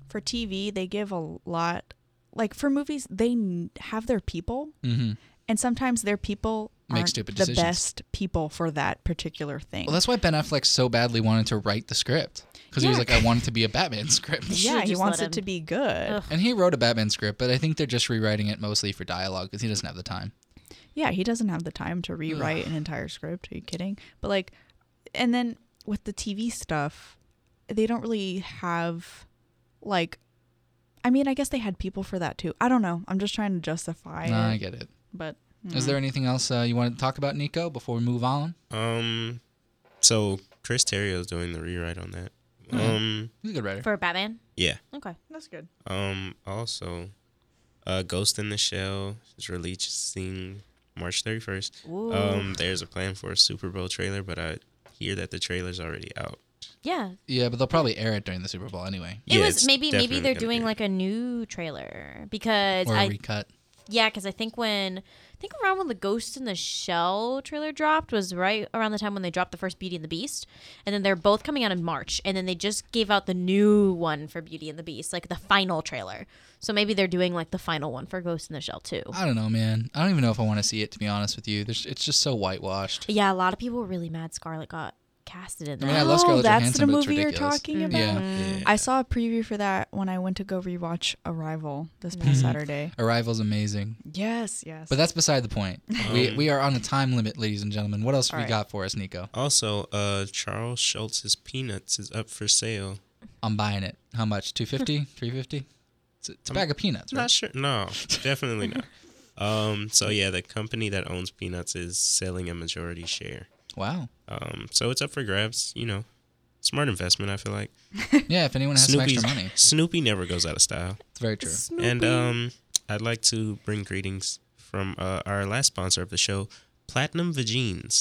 for TV, they give a lot... Like, for movies, they have their people, and sometimes their people make stupid decisions. The best people for that particular thing. Well, that's why Ben Affleck so badly wanted to write the script. Because he was like, I want it to be a Batman script. Yeah, he wants it to be good. Ugh. And he wrote a Batman script, but I think they're just rewriting it mostly for dialogue because he doesn't have the time. Yeah, he doesn't have the time to rewrite an entire script. Are you kidding? But like, and then with the TV stuff, they don't really have like, I mean, I guess they had people for that too. I don't know. I'm just trying to justify it. I get it. But is there anything else you want to talk about, Nico, before we move on? So Chris Terrio doing the rewrite on that. He's a good writer. For Batman? Yeah. Okay. That's good. Also, Ghost in the Shell is releasing March 31st. Ooh. There's a plan for a Super Bowl trailer, but I hear that the trailer's already out. Yeah. Yeah, but they'll probably air it during the Super Bowl anyway. Maybe they're doing like a new trailer because or a recut. Yeah, because I think around when the Ghost in the Shell trailer dropped was right around the time when they dropped the first Beauty and the Beast. And then they're both coming out in March. And then they just gave out the new one for Beauty and the Beast, like the final trailer. So maybe they're doing like the final one for Ghost in the Shell too. I don't know, man. I don't even know if I want to see it, to be honest with you. It's just so whitewashed. Yeah, a lot of people were really mad Scarlett got casted in that. I mean, I love Scarlett Johansson, that's the movie you're talking about. Yeah. I saw a preview for that when I went to go rewatch Arrival this past Saturday. Arrival's amazing. Yes. But that's beside the point. We are on a time limit, ladies and gentlemen. What else have you got for us, Nico? Also, Charles Schultz's Peanuts is up for sale. I'm buying it. How much? $2.50? $3.50? It's a bag of peanuts, right? Not sure. No, definitely not. So yeah, the company that owns Peanuts is selling a majority share. Wow. So it's up for grabs, you know. Smart investment, I feel like. Yeah, if anyone has some extra money. Snoopy never goes out of style. It's very true. Snoopy. And I'd like to bring greetings from our last sponsor of the show, Platinum Vagines.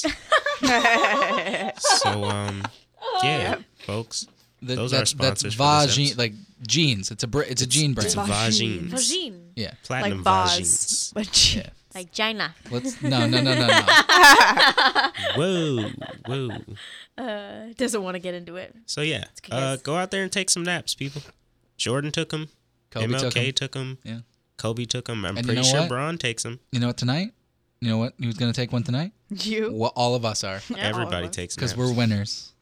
So, folks, those are sponsors for this. Like jeans. It's a jean brand. It's vagines. Vagine. Yeah. Platinum vagines. Yeah. Like China. No. Whoa. Doesn't want to get into it. So, yeah. Go out there and take some naps, people. Jordan took them. MLK took them. Yeah. Kobe took them. I'm pretty sure Bron takes them. You know what, tonight? You know what? Who's going to take one tonight? You. Well, all of us are. Yeah, everybody takes naps. Because we're winners.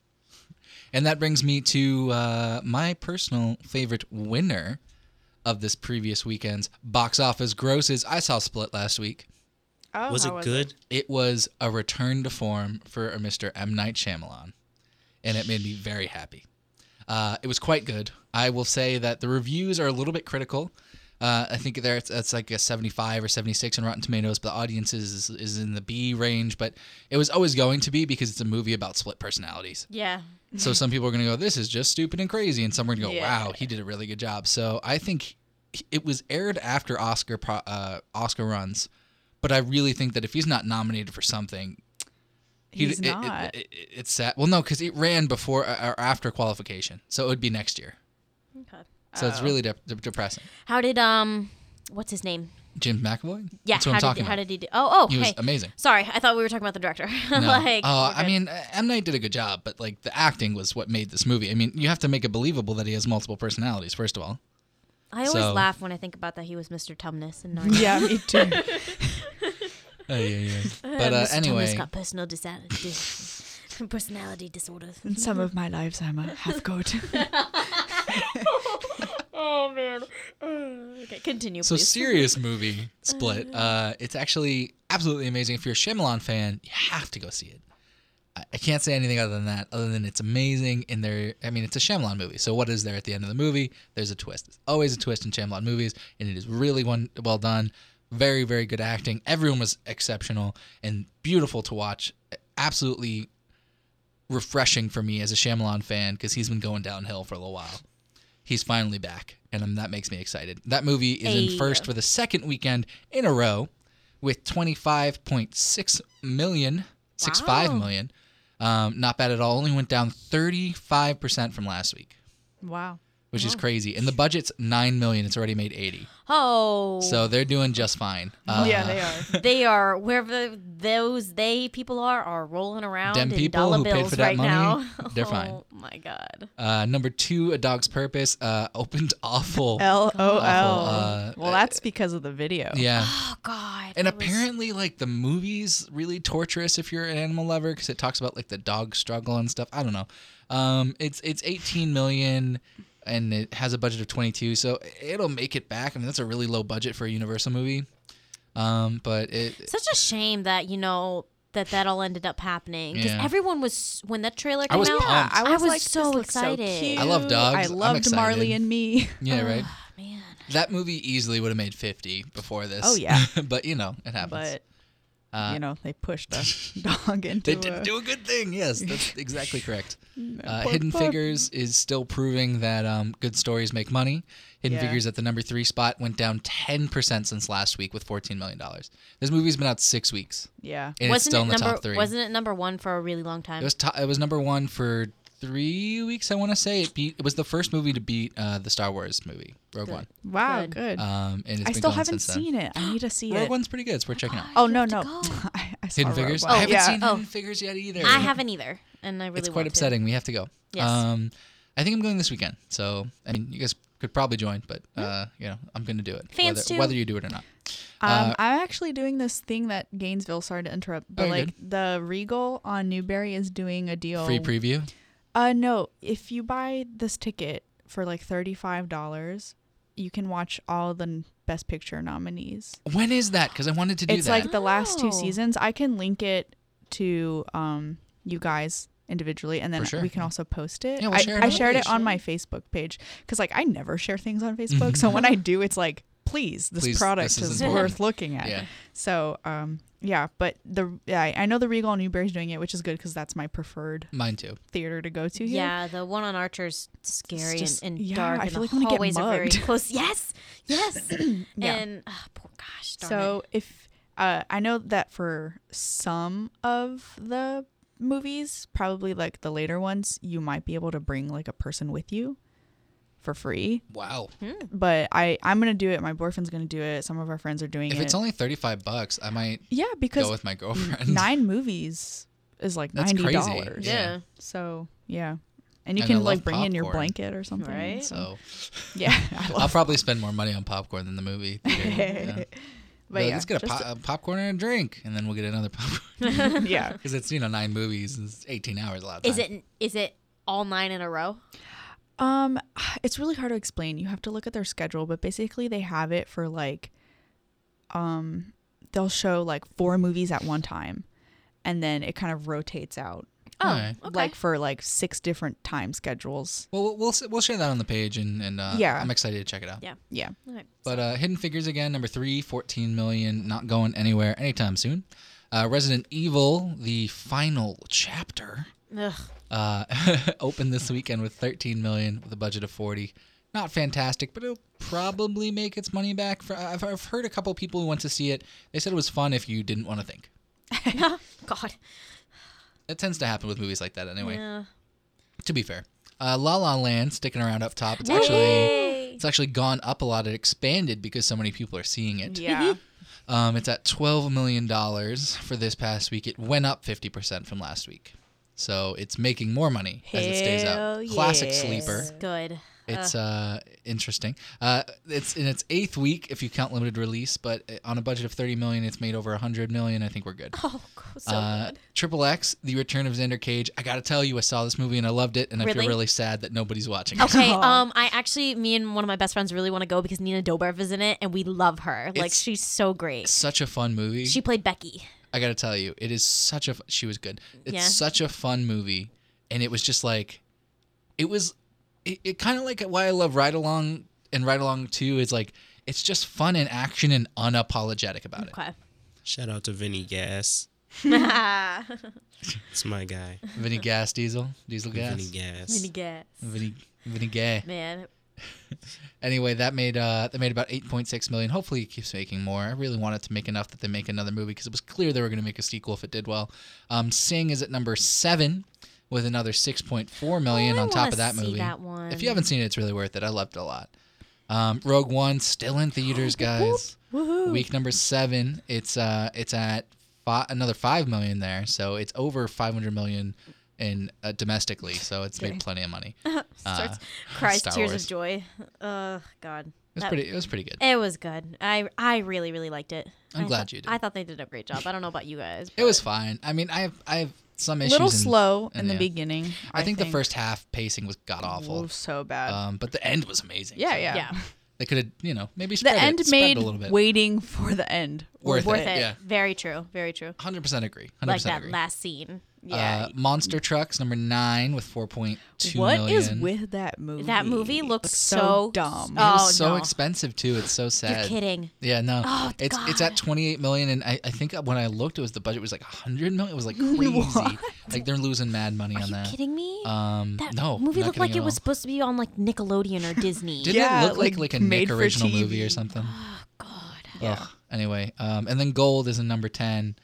And that brings me to my personal favorite winner of this previous weekend's box office grosses. I saw Split last week. Oh, was it good? It was a return to form for Mr. M. Night Shyamalan, and it made me very happy. It was quite good. I will say that the reviews are a little bit critical. I think it's like a 75 or 76 on Rotten Tomatoes, but the audience is in the B range, but it was always going to be because it's a movie about split personalities. Yeah. So some people are going to go, this is just stupid and crazy, and some are going to go, wow, he did a really good job. So I think it was aired after Oscar runs, but I really think that if he's not nominated for something... He's not. It's sad. Well, no, because it ran before or after qualification, so it would be next year. Okay. So it's really depressing. How did what's his name? Jim McAvoy? Yeah, that's what I'm talking about. How did he do? He was amazing. Sorry, I thought we were talking about the director. No. I mean, M. Night did a good job, but like the acting was what made this movie. I mean, you have to make it believable that he has multiple personalities. First of all, I always laugh when I think about that he was Mr. Tumnus and Narnia. Yeah, me too. Yeah. But Mr. anyway, Tumnus got personality disorders. In some of my lives, I'm a half goat. Oh man. Okay, continue, please. So serious movie, Split. It's actually absolutely amazing. If you're a Shyamalan fan, you have to go see it. I can't say anything other than it's amazing. And it's a Shyamalan movie. So what is there at the end of the movie? There's a twist. There's always a twist in Shyamalan movies, and it is really well done. Very, very good acting. Everyone was exceptional and beautiful to watch. Absolutely refreshing for me as a Shyamalan fan because he's been going downhill for a little while. He's finally back, and that makes me excited. That movie is in first for the second weekend in a row with $65 million. Not bad at all. Only went down 35% from last week. Wow. which is crazy. And the budget's $9 million. It's already made $80. Oh. So they're doing just fine. Yeah, they are. They are, wherever those people are rolling around in people dollar who bills paid for that right money, now. They're fine. Oh, my God. Number two, A Dog's Purpose, opened awful. LOL. Well, that's because of the video. Yeah. Oh, God. And apparently, like, the movie's really torturous if you're an animal lover because it talks about, like, the dog struggle and stuff. I don't know. It's $18 million. And it has a budget of 22, so it'll make it back. I mean, that's a really low budget for a Universal movie. But it's such a shame that, you know, that all ended up happening. Because everyone was, when that trailer came out, pumped. I was like, so excited. So cute. I love dogs. I loved Marley and Me. Yeah, right? Oh, man. That movie easily would have made 50 before this. Oh, yeah. But, you know, it happens. But, you know, they pushed a dog into it. They didn't do a good thing. Yes, that's exactly correct. Hidden Figures is still proving that good stories make money. Hidden Figures at the number 3 spot went down 10% since last week with $14 million. This movie's been out 6 weeks. Yeah. And it's still in the top 3. Wasn't it number 1 for a really long time? It was number 1 for 3 weeks, I want to say. It was the first movie to beat the Star Wars movie, Rogue One. Wow, good. And it's I still haven't seen it. I need to see it. Rogue One's pretty good. It's worth checking out. Oh, no, I saw Hidden Figures? I haven't seen Hidden Figures yet either. I haven't either, and I really want to. It's quite upsetting. We have to go. Yes. I think I'm going this weekend, so I mean, you guys could probably join, but you know, I'm going to do it, whether you do it or not. I'm actually doing this thing that Gainesville, sorry to interrupt, but like the Regal on Newberry is doing a deal. Free preview? No, if you buy this ticket for like $35, you can watch all the Best Picture nominees. When is that? Because I wanted to do that. It's like the last 2 seasons. I can link it to you guys individually, and then we can also post it. Yeah, we'll share it. I shared it on my Facebook page because like I never share things on Facebook, so when I do, it's like, please, product is worth looking at. Yeah. So, I know the Regal on Newberry's doing it, which is good because that's my preferred theater to go to here. Yeah, the one on Archer's scary and dark. I feel like I'm going to get mugged. Very close. Yes. Yeah. And poor gosh, darn it. If I know that for some of the movies, probably like the later ones, you might be able to bring like a person with you. For free. Wow. But I'm going to do it. My boyfriend's going to do it. Some of our friends are doing it. If it's only $35, I might go with my girlfriend. 9 movies is like $90. That's crazy. Yeah. So, yeah. And you can like bring popcorn in your blanket or something. Right. So, yeah. I'll probably spend more money on popcorn than the movie. Yeah. But let's get a popcorn and a drink, and then we'll get another popcorn. Yeah. Because it's, 9 movies. It's 18 hours a lot of time. Is it all 9 in a row? It's really hard to explain. You have to look at their schedule, but basically they have it for like, they'll show like 4 movies at one time, and then it kind of rotates out. Like for like 6 different time schedules. Well, we'll share that on the page, and I'm excited to check it out. Yeah. Right. But Hidden Figures again, number 3, $14 million, not going anywhere anytime soon. Resident Evil, the final chapter. Ugh. Opened this weekend with $13 million with a budget of $40. Not fantastic, but it'll probably make its money back. I've heard a couple people who went to see it. They said it was fun if you didn't want to think. God. That tends to happen with movies like that anyway. Yeah. To be fair. La La Land sticking around up top. It's actually gone up a lot. It expanded because so many people are seeing it. Yeah. It's at $12 million for this past week. It went up 50% from last week. So it's making more money as it stays up. Classic sleeper. It's good. It's interesting. It's in its 8th week if you count limited release, but on a budget of $30 million, it's made over $100 million. I think we're good. Oh, so good. Triple X, The Return of Xander Cage. I got to tell you, I saw this movie and I loved it, and I feel really sad that nobody's watching it. Okay, me and one of my best friends really want to go because Nina Dobrev is in it, and we love her. She's so great. Such a fun movie. She played Becky. I got to tell you, it is such a... She was good. It's such a fun movie. And it was just like... It was... It kind of like why I love Ride Along and Ride Along 2 is like... It's just fun and action and unapologetic about it. Shout out to Vinny Gas. It's my guy. Vinny Gas Diesel. Diesel Gas. Vinny Gas. Vinny Gas. Vinny Gay. Man. Anyway, that made about $8.6 million. Hopefully, it keeps making more. I really wanted to make enough that they make another movie because it was clear they were going to make a sequel if it did well. Sing is at number 7 with another $6.4 million on top of that movie. That one. If you haven't seen it, it's really worth it. I loved it a lot. Rogue One, still in theaters, guys. Woohoo. Week number 7. It's at another $5 million there, so it's over $500 million in domestically, so it's made plenty of money. Cries tears of joy. God. It was pretty good. It was good. I really, really liked it. I'm glad you did. I thought they did a great job. I don't know about you guys. It was fine. I mean, I have some issues. A little slow in the beginning. I think the first half pacing was god-awful. So bad. But the end was amazing. Yeah. They could have, maybe spread it a little bit. Waiting for the end. Worth it. Yeah. Very true. Very true. 100% agree. Like that last scene. Yeah. Monster Trucks, number 9 with 4.2 million. What is with that movie? That movie looks so dumb. It was so expensive, too. It's so sad. You're kidding. Yeah, no. Oh, it's at 28 million, and I think when I looked, the budget was like 100 million. It was like crazy. What? Like they're losing mad money on that. Are you kidding me? That movie looked like it was supposed to be on like Nickelodeon or Disney. Didn't it look like a Nick original movie or something? Oh, God. Yeah. Anyway, and then Gold is in number 10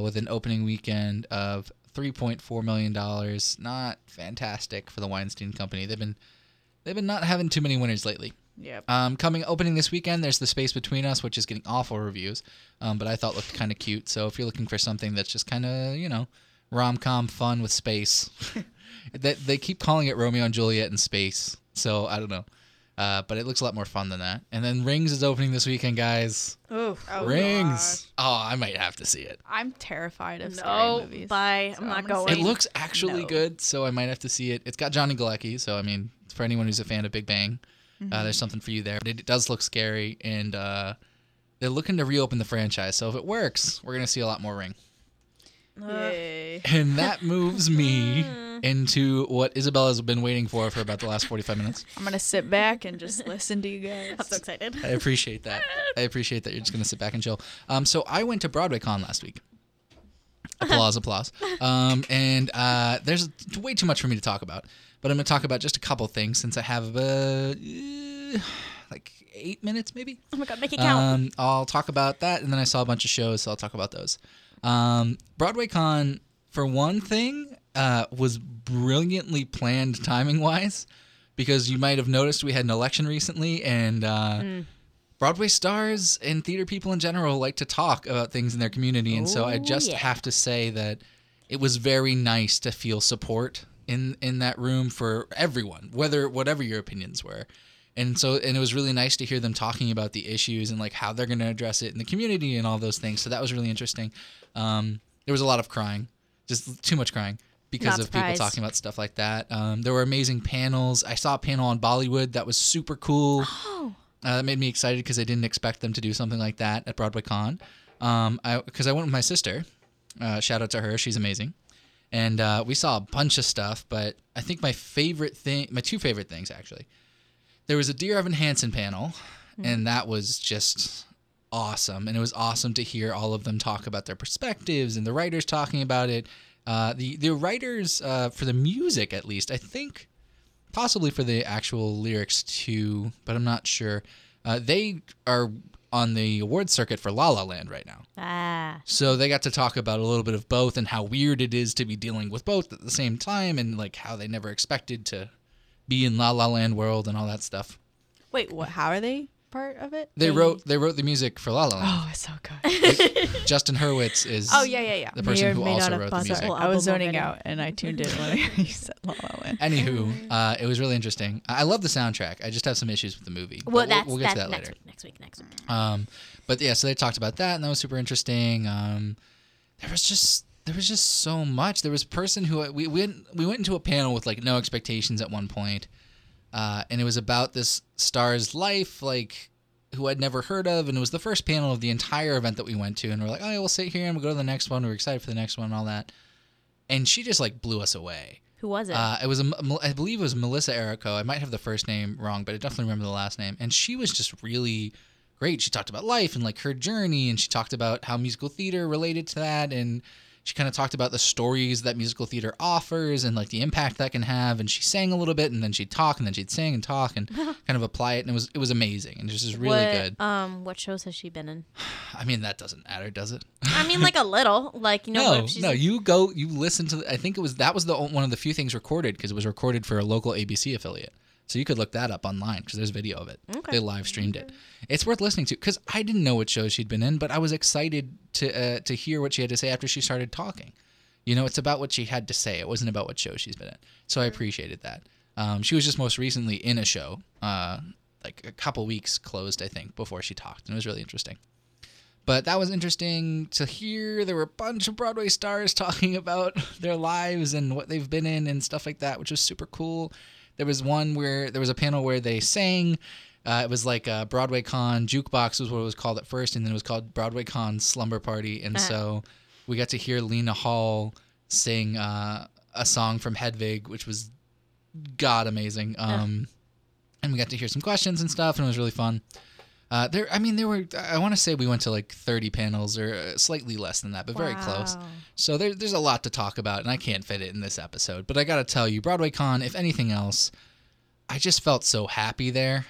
with an opening weekend of $3.4 million. Not fantastic for the Weinstein Company. They've been not having too many winners lately. Yep. Opening this weekend, there's The Space Between Us, which is getting awful reviews, but I thought looked kind of cute. So if you're looking for something that's just kind of, rom-com fun with space, they keep calling it Romeo and Juliet in space. So I don't know. But it looks a lot more fun than that. And then Rings is opening this weekend, guys. Ooh. Oh, Rings. Gosh. Oh, I might have to see it. I'm terrified of scary movies. Bye. So I'm not going. It looks actually good, so I might have to see it. It's got Johnny Galecki, so, I mean, for anyone who's a fan of Big Bang, there's something for you there. But it does look scary, and they're looking to reopen the franchise. So if it works, we're going to see a lot more Ring. Yay. And that moves me into what Isabella's been waiting for about the last 45 minutes. I'm going to sit back and just listen to you guys. I'm so excited. I appreciate that. You're just going to sit back and chill. So I went to BroadwayCon last week. Applause. And there's way too much for me to talk about. But I'm going to talk about just a couple things since I have 8 minutes maybe. Oh, my God. Make it count. I'll talk about that. And then I saw a bunch of shows, so I'll talk about those. BroadwayCon, for one thing, was brilliantly planned timing-wise, because you might have noticed we had an election recently, and Broadway stars and theater people in general like to talk about things in their community, and so I just have to say that it was very nice to feel support in that room for everyone, whatever your opinions were. And it was really nice to hear them talking about the issues and like how they're going to address it in the community and all those things. So that was really interesting. There was a lot of crying, just too much crying because of people talking about stuff like that. There were amazing panels. I saw a panel on Bollywood that was super cool. That made me excited because I didn't expect them to do something like that at BroadwayCon. Because I went with my sister. Shout out to her. She's amazing. And we saw a bunch of stuff, but I think my 2 favorite things actually. There was a Dear Evan Hansen panel, and that was just awesome. And it was awesome to hear all of them talk about their perspectives and the writers talking about it. The writers for the music, at least, I think, possibly for the actual lyrics too, but I'm not sure. They are on the awards circuit for La La Land right now. So they got to talk about a little bit of both and how weird it is to be dealing with both at the same time and like how they never expected to be in La La Land world and all that stuff. Wait, what? How are they part of it? They wrote the music for La La Land. Oh, it's so good. Like, Justin Hurwitz is the person who also wrote the music. Well, I was zoning out and I tuned in when you said La La Land. Anywho, it was really interesting. I love the soundtrack. I just have some issues with the movie. Well, we'll get to that later. Next week. But yeah, so they talked about that and that was super interesting. There was just so much. There was a person who we went into a panel with like no expectations at one point, and it was about this star's life, like who I'd never heard of, and it was the first panel of the entire event that we went to, and we're like, oh, yeah, we'll sit here and we'll go to the next one. We're excited for the next one and all that, and she just like blew us away. Who was it? It was I believe it was Melissa Errico. I might have the first name wrong, but I definitely remember the last name, and she was just really great. She talked about life and like her journey, and she talked about how musical theater related to that, and She kind of talked about the stories that musical theater offers and like the impact that can have. And she sang a little bit, and then she'd talk, and then she'd sing and talk and kind of apply it. And it was amazing and just really good. What shows has she been in? I mean, that doesn't matter, does it? I mean, like a little, like, you know. No, you listen to. I think that was one of the few things recorded, because it was recorded for a local ABC affiliate. So you could look that up online, because there's video of it. Okay. They live streamed it. It's worth listening to, because I didn't know what show she'd been in, but I was excited to hear what she had to say after she started talking. You know, it's about what she had to say. It wasn't about what show she's been in. So I appreciated that. She was just most recently in a show, like a couple weeks closed, I think, before she talked. And it was really interesting. But that was interesting to hear. There were a bunch of Broadway stars talking about their lives and what they've been in and stuff like that, which was super cool. There was one where there was a panel where they sang. It was like a BroadwayCon jukebox was what it was called at first, and then it was called BroadwayCon Slumber Party. And so we got to hear Lena Hall sing a song from Hedwig, which was god amazing. And we got to hear some questions and stuff, and it was really fun. I want to say we went to like 30 panels or slightly less than that, but very close. So there's a lot to talk about, and I can't fit it in this episode. But I got to tell you, BroadwayCon, if anything else, I just felt so happy there.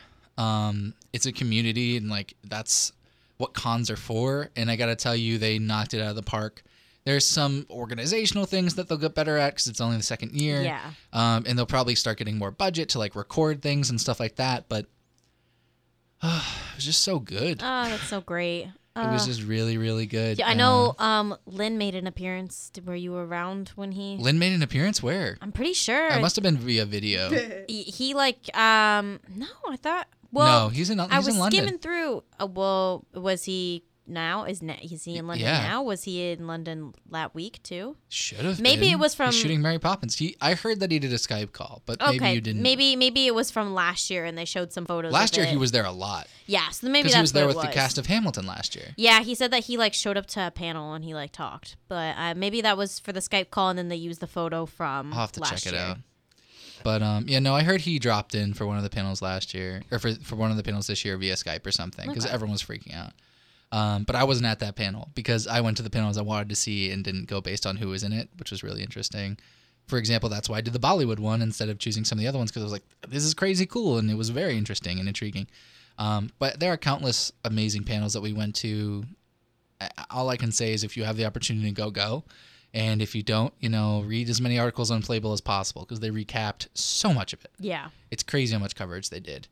It's a community, and like that's what cons are for. And I got to tell you, they knocked it out of the park. There's some organizational things that they'll get better at, because it's only the second year. Yeah. And they'll probably start getting more budget to like record things and stuff like that. But it was just so good. Oh, that's so great. It was just really, really good. Yeah, I know Lynn made an appearance. Were you around when he... Lynn made an appearance? Where? I'm pretty sure. It must have been via video. He like... No, I thought... Well, no, he's in London. I was skimming through... was he... Now is he in London now? Was he in London that week too? Should have. Maybe it was from he's shooting Mary Poppins. I heard that he did a Skype call, but maybe you didn't. Maybe it was from last year, and they showed some photos. Last year he was there a lot. Yeah, so maybe that's he was there with the cast of Hamilton last year. Yeah, he said that he like showed up to a panel and he like talked, but maybe that was for the Skype call, and then they used the photo from. I'll have to check it out. But I heard he dropped in for one of the panels last year, or for one of the panels this year via Skype or something, because everyone was freaking out. But I wasn't at that panel, because I went to the panels I wanted to see and didn't go based on who was in it, which was really interesting. For example, that's why I did the Bollywood one instead of choosing some of the other ones, because I was like, this is crazy cool, and it was very interesting and intriguing. But there are countless amazing panels that we went to. All I can say is if you have the opportunity to go. And if you don't, read as many articles on Playbill as possible, because they recapped so much of it. Yeah. It's crazy how much coverage they did.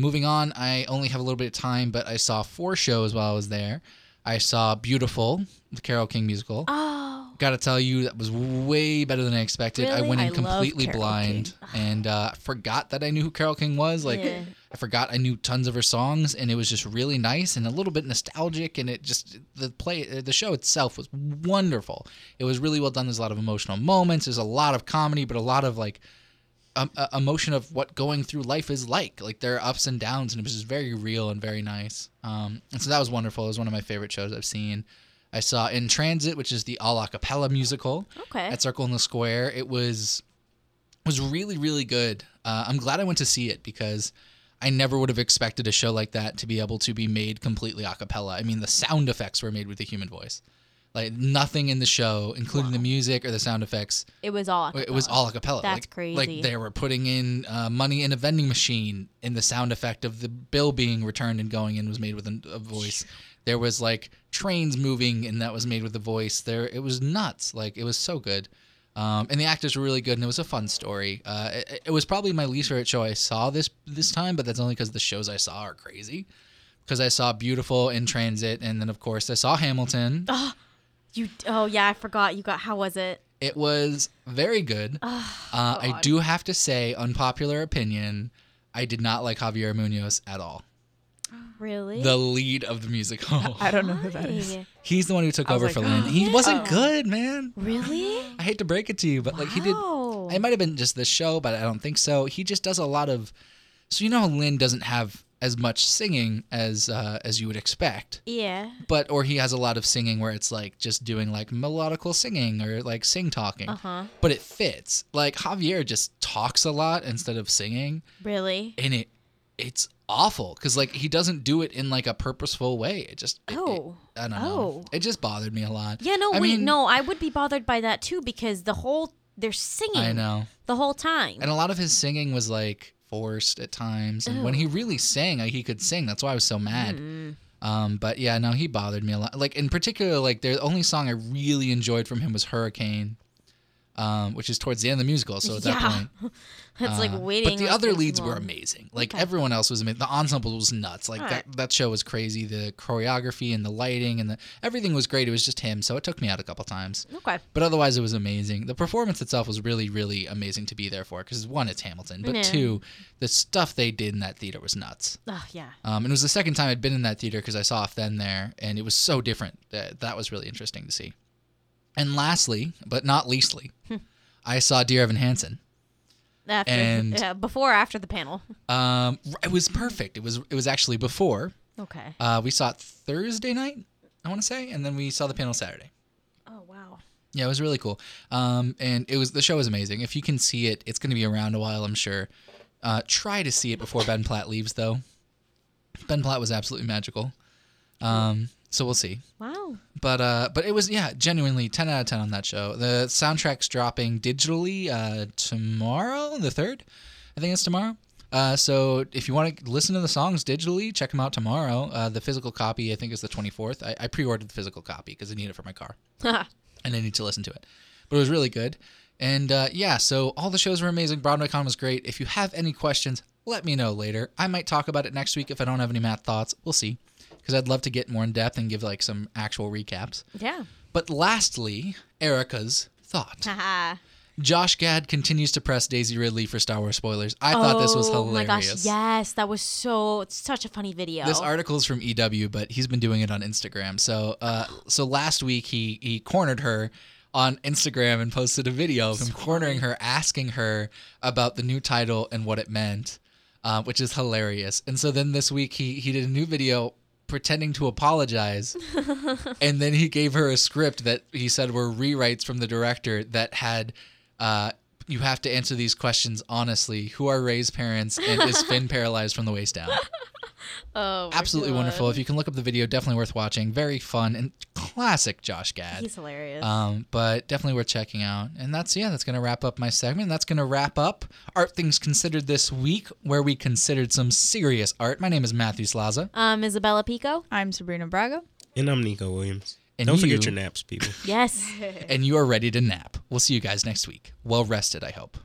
Moving on, I only have a little bit of time, but I saw 4 shows while I was there. I saw Beautiful, the Carole King musical. Oh. Gotta tell you, that was way better than I expected. Really? I went in completely blind and forgot that I knew who Carole King was. I forgot I knew tons of her songs, and it was just really nice and a little bit nostalgic, and it just the show itself was wonderful. It was really well done. There's a lot of emotional moments. There's a lot of comedy, but a lot of like emotion of what going through life is like there are ups and downs, and it was just very real and very nice. And so that was wonderful. It was one of my favorite shows I've seen. I saw In Transit, which is the all a cappella musical at Circle in the Square. It was really, really good. I'm glad I went to see it, because I never would have expected a show like that to be able to be made completely a cappella. I mean, the sound effects were made with a human voice. Like nothing in the show, including the music or the sound effects. It was all a cappella. That's crazy. Like they were putting in money in a vending machine, and the sound effect of the bill being returned and going in was made with a voice. There was like trains moving, and that was made with a voice. It was nuts. Like it was so good. And the actors were really good, and it was a fun story. It was probably my least favorite show I saw this time, but that's only because the shows I saw are crazy. Because I saw Beautiful, In Transit, and then of course I saw Hamilton. I forgot. How was it? It was very good. I do have to say, unpopular opinion, I did not like Javier Munoz at all. Really? The lead of the musical. I don't know who that is. He's the one who took over for Lynn. He wasn't good, man. Really? I hate to break it to you, but he did. It might have been just this show, but I don't think so. He just does a lot of. So you know how Lynn doesn't have as much singing as you would expect. Yeah. But or he has a lot of singing where it's like just doing like melodical singing or like sing talking. But it fits. Like Javier just talks a lot instead of singing. Really? And it it's awful because like he doesn't do it in like a purposeful way. It just I don't know. It just bothered me a lot. Yeah, no, I would be bothered by that too because they're singing. I know the whole time, and a lot of his singing was like forced at times. And when he really sang, like, he could sing. That's why I was so mad. Mm. But yeah, no, he bothered me a lot. Like in particular, like the only song I really enjoyed from him was Hurricane. Which is towards the end of the musical, so at that point. It's like waiting. But the other leads were amazing. Like everyone else was amazing. The ensemble was nuts. Like that show was crazy. The choreography and the lighting and everything was great. It was just him, so it took me out a couple times. Okay. But otherwise, it was amazing. The performance itself was really, really amazing to be there for because one, it's Hamilton, but two, the stuff they did in that theater was nuts. Oh yeah. And it was the second time I'd been in that theater because I saw Fenn there, and it was so different. That was really interesting to see. And lastly, but not leastly, I saw Dear Evan Hansen. Before or after the panel? It was perfect. It was actually before. Okay. We saw it Thursday night, I want to say, and then we saw the panel Saturday. Oh, wow. Yeah, it was really cool. And the show was amazing. If you can see it, it's going to be around a while, I'm sure. Try to see it before Ben Platt leaves, though. Ben Platt was absolutely magical. So we'll see. Wow. But it was, genuinely 10 out of 10 on that show. The soundtrack's dropping digitally tomorrow, the 3rd. I think it's tomorrow. So if you want to listen to the songs digitally, check them out tomorrow. The physical copy, I think, is the 24th. I pre-ordered the physical copy because I need it for my car. And I need to listen to it. But it was really good. And, so all the shows were amazing. BroadwayCon was great. If you have any questions, let me know later. I might talk about it next week if I don't have any math thoughts. We'll see. Because I'd love to get more in depth and give like some actual recaps. Yeah. But lastly, Erica's thought. Josh Gad continues to press Daisy Ridley for Star Wars spoilers. I thought this was hilarious. Oh my gosh, yes, that was such a funny video. This article's from EW, but he's been doing it on Instagram. So last week he cornered her on Instagram and posted a video of him cornering her, asking her about the new title and what it meant, which is hilarious. And so then this week he did a new video pretending to apologize, and then he gave her a script that he said were rewrites from the director that had you have to answer these questions honestly. Who are Rey's parents, and is Finn paralyzed from the waist down? Oh, absolutely wonderful. If you can look up the video, definitely worth watching. Very fun and classic Josh Gad. He's hilarious. But definitely worth checking out. And that's going to wrap up my segment. That's going to wrap up Art Things Considered this week, where we considered some serious art. My name is Matthew Slaza. I'm Isabella Pico. I'm Sabrina Braga. And I'm Nico Williams. And don't forget your naps, people. Yes. And you are ready to nap. We'll see you guys next week. Well rested, I hope.